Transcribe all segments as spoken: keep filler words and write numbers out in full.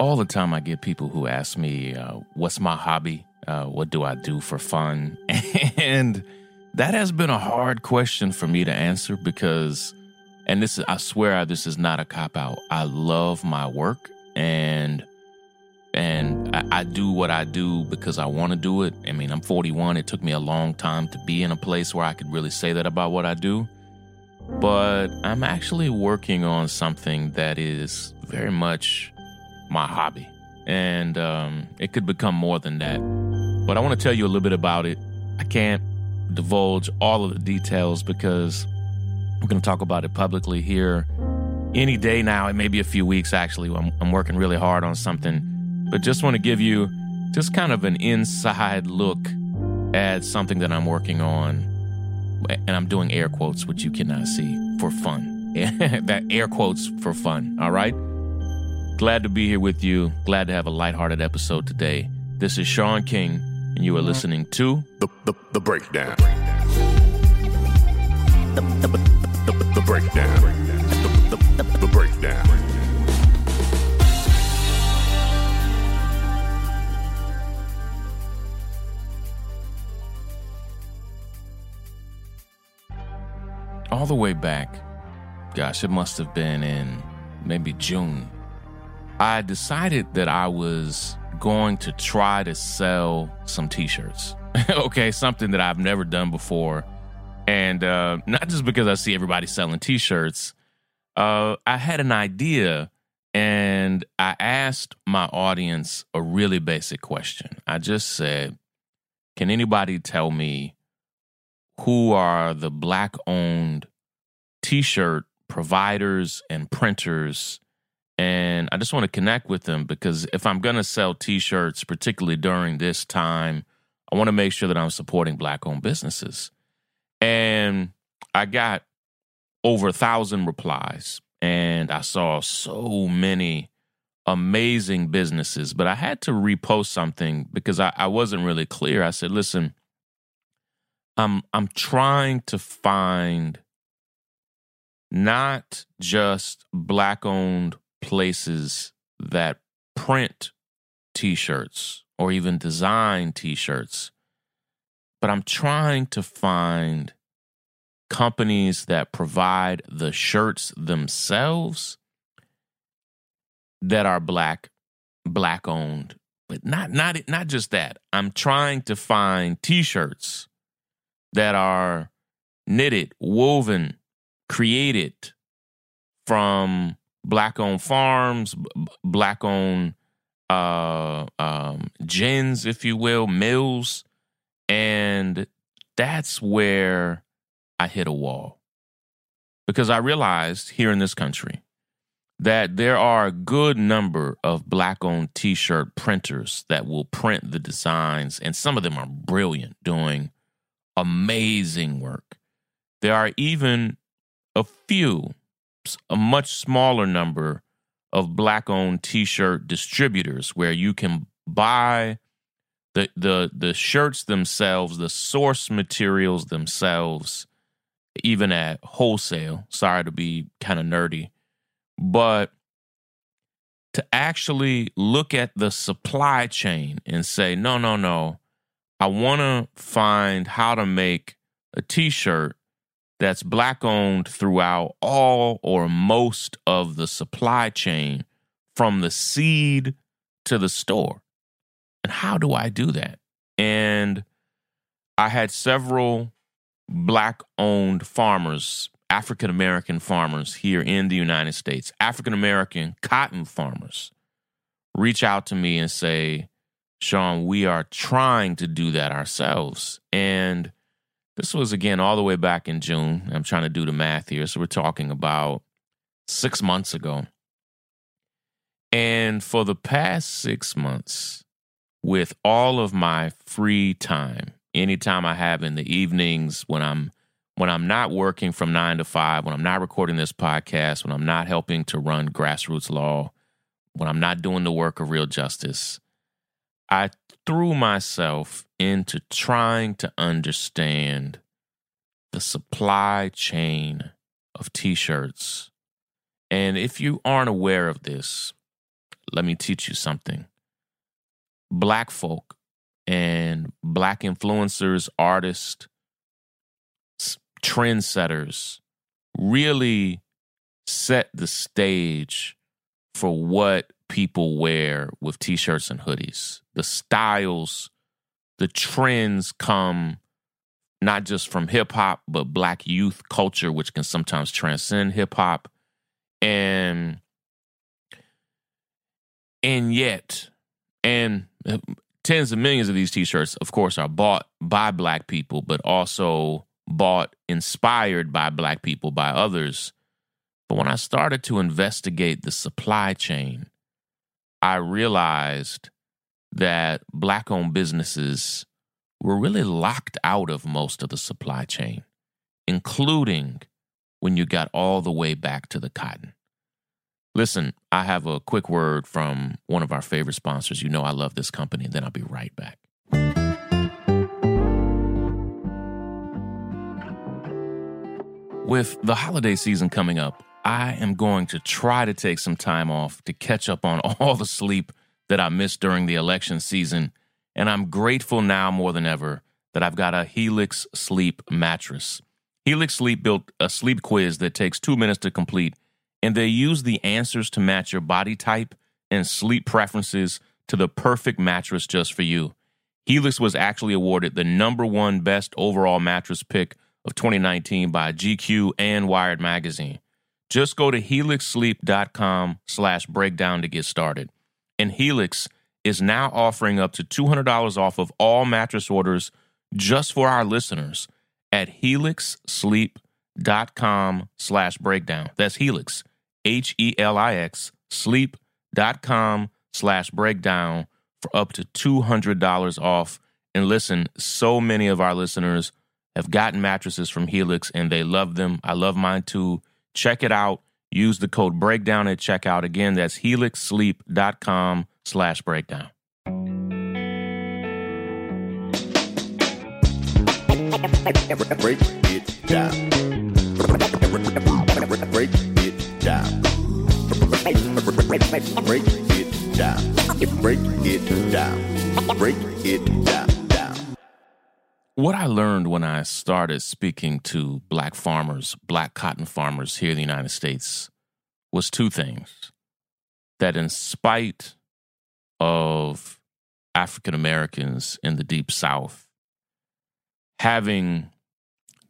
All the time I get people who ask me, uh, what's my hobby? Uh, what do I do for fun? And that has been a hard question for me to answer because, and this is, I swear this is not a cop-out. I love my work and and I, I do what I do because I want to do it. I mean, I'm forty-one. It took me a long time to be in a place where I could really say that about what I do. But I'm actually working on something that is very much my hobby. And um, it could become more than that. But I want to tell you a little bit about it. I can't divulge all of the details because we're going to talk about it publicly here any day now. It may be a few weeks, actually. I'm, I'm working really hard on something. But just want to give you just kind of an inside look at something that I'm working on. And I'm doing air quotes, which you cannot see, for fun. That air quotes for fun, all right? Glad to be here with you. Glad to have a lighthearted episode today. This is Sean King, and you are listening to The, the, the Breakdown. The, the, the, the, the Breakdown. The, the, the, the Breakdown. All the way back, gosh, it must have been in maybe June, I decided that I was going to try to sell some t-shirts. Okay, something that I've never done before. And uh, not just because I see everybody selling t-shirts. Uh, I had an idea and I asked my audience a really basic question. I just said, can anybody tell me who are the Black-owned t-shirt providers and printers? And I just want to connect with them because if I'm going to sell t-shirts, particularly during this time, I want to make sure that I'm supporting Black-owned businesses. And I got over a thousand replies, and I saw so many amazing businesses. But I had to repost something because I, I wasn't really clear. I said, listen, I'm I'm trying to find not just Black-owned places that print t-shirts or even design t-shirts, but I'm trying to find companies that provide the shirts themselves that are black, Black-owned. But not not not just that. I'm trying to find t-shirts that are knitted, woven, created from Black-owned farms, b- Black-owned uh, um, gins, if you will, mills. And that's where I hit a wall. Because I realized here in this country that there are a good number of Black-owned t-shirt printers that will print the designs, and some of them are brilliant, doing amazing work. There are even a few, a much smaller number of Black-owned t-shirt distributors where you can buy the the the shirts themselves, the source materials themselves, even at wholesale. Sorry to be kind of nerdy, but to actually look at the supply chain and say, no, no, no, I want to find how to make a t-shirt that's Black-owned throughout all or most of the supply chain, from the seed to the store. And how do I do that? And I had several Black-owned farmers, African-American farmers here in the United States, African-American cotton farmers, reach out to me and say, Sean, we are trying to do that ourselves. And this was, again, all the way back in June. I'm trying to do the math here. So we're talking about six months ago. And for the past six months, with all of my free time, anytime I have in the evenings, when I'm when I'm not working from nine to five, when I'm not recording this podcast, when I'm not helping to run Grassroots Law, when I'm not doing the work of Real Justice, I threw myself into trying to understand the supply chain of t-shirts. And if you aren't aware of this, let me teach you something. Black folk and Black influencers, artists, trendsetters really set the stage for what people wear with T-shirts and hoodies. The styles, the trends come not just from hip-hop, but Black youth culture, which can sometimes transcend hip-hop. And, and yet, and tens of millions of these T-shirts, of course, are bought by Black people, but also bought, inspired by Black people, by others. But when I started to investigate the supply chain, I realized that Black-owned businesses were really locked out of most of the supply chain, including when you got all the way back to the cotton. Listen, I have a quick word from one of our favorite sponsors. You know I love this company, and then I'll be right back. With the holiday season coming up, I am going to try to take some time off to catch up on all the sleep that I missed during the election season, and I'm grateful now more than ever that I've got a Helix Sleep mattress. Helix Sleep built a sleep quiz that takes two minutes to complete, and they use the answers to match your body type and sleep preferences to the perfect mattress just for you. Helix was actually awarded the number one best overall mattress pick of twenty nineteen by G Q and Wired Magazine. Just go to helix sleep dot com slash breakdown to get started. And Helix is now offering up to two hundred dollars off of all mattress orders just for our listeners at helix sleep dot com slash breakdown. That's Helix, H E L I X, sleep dot com slash breakdown for up to two hundred dollars off. And listen, so many of our listeners have gotten mattresses from Helix and they love them. I love mine too. Check it out. Use the code breakdown at checkout. Again, that's helix sleep dot com slash breakdown. Break it down. Break it down. Break it down. Break it down. Break it down. What I learned when I started speaking to Black farmers, Black cotton farmers here in the United States was two things. That in spite of African Americans in the Deep South having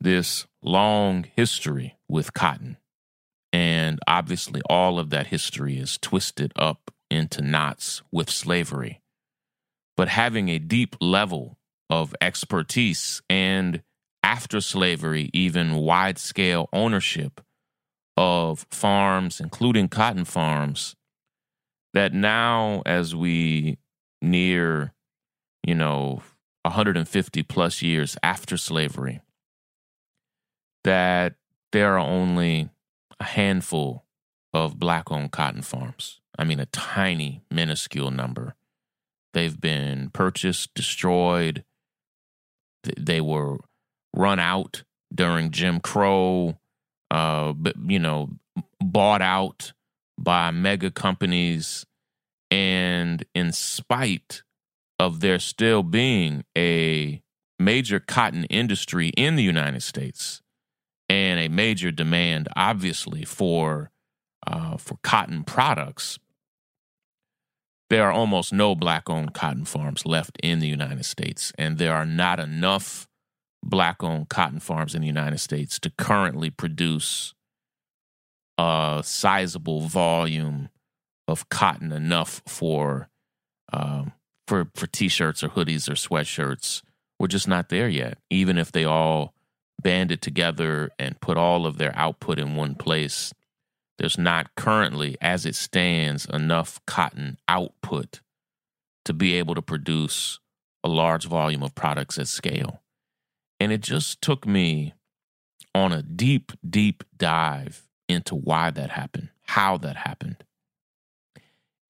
this long history with cotton, and obviously all of that history is twisted up into knots with slavery, but having a deep level of expertise and after slavery, even wide scale ownership of farms, including cotton farms, that now as we near, you know, one hundred fifty plus years after slavery, that there are only a handful of Black-owned cotton farms. I mean, a tiny, minuscule number. They've been purchased, destroyed. They were run out during Jim Crow, uh, but, you know, bought out by mega companies. And in spite of there still being a major cotton industry in the United States and a major demand, obviously, for uh, for cotton products, there are almost no Black-owned cotton farms left in the United States, and there are not enough Black-owned cotton farms in the United States to currently produce a sizable volume of cotton enough for um, for for T-shirts or hoodies or sweatshirts. We're just not there yet, even if they all banded together and put all of their output in one place. There's not currently, as it stands, enough cotton output to be able to produce a large volume of products at scale. And it just took me on a deep, deep dive into why that happened, how that happened.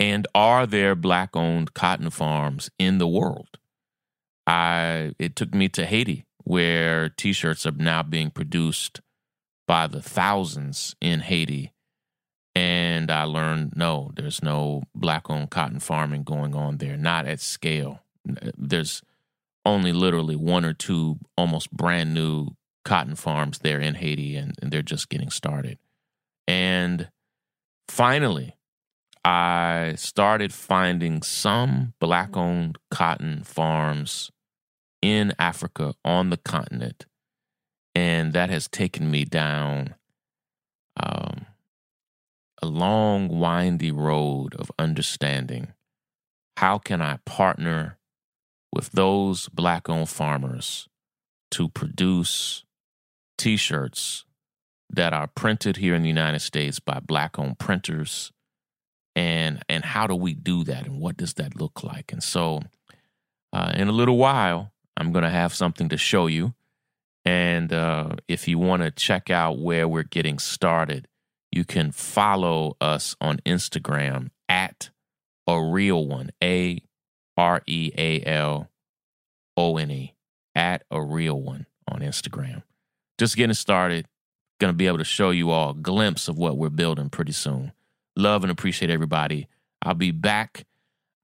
And are there Black-owned cotton farms in the world? I it took me to Haiti, where T-shirts are now being produced by the thousands in Haiti. And I learned, no, there's no black-owned cotton farming going on there, not at scale. There's only literally one or two almost brand new cotton farms there in Haiti, and, and they're just getting started. And finally, I started finding some black-owned cotton farms in Africa, on the continent, and that has taken me down um, a long, windy road of understanding how can I partner with those black-owned farmers to produce T-shirts that are printed here in the United States by black-owned printers, and and how do we do that, and what does that look like? And so, uh, in a little while, I'm going to have something to show you. And uh, if you want to check out where we're getting started, you can follow us on Instagram at A Real One, A R E A L O N E, at A Real One on Instagram. Just getting started. Going to be able to show you all a glimpse of what we're building pretty soon. Love and appreciate everybody. I'll be back.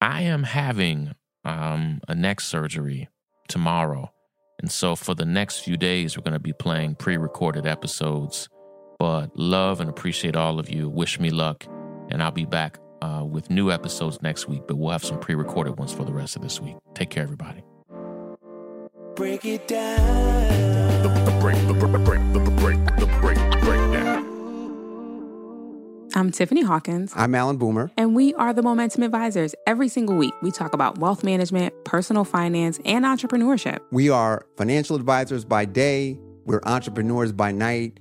I am having um, a neck surgery tomorrow. And so for the next few days, we're going to be playing pre-recorded episodes. But love and appreciate all of you. Wish me luck. And I'll be back uh, with new episodes next week, but we'll have some pre-recorded ones for the rest of this week. Take care, everybody. Break it down. The, the break, the break, the break, the break, the breakdown. I'm Tiffany Hawkins. I'm Alan Boomer. And we are the Momentum Advisors. Every single week, we talk about wealth management, personal finance, and entrepreneurship. We are financial advisors by day. We're entrepreneurs by night.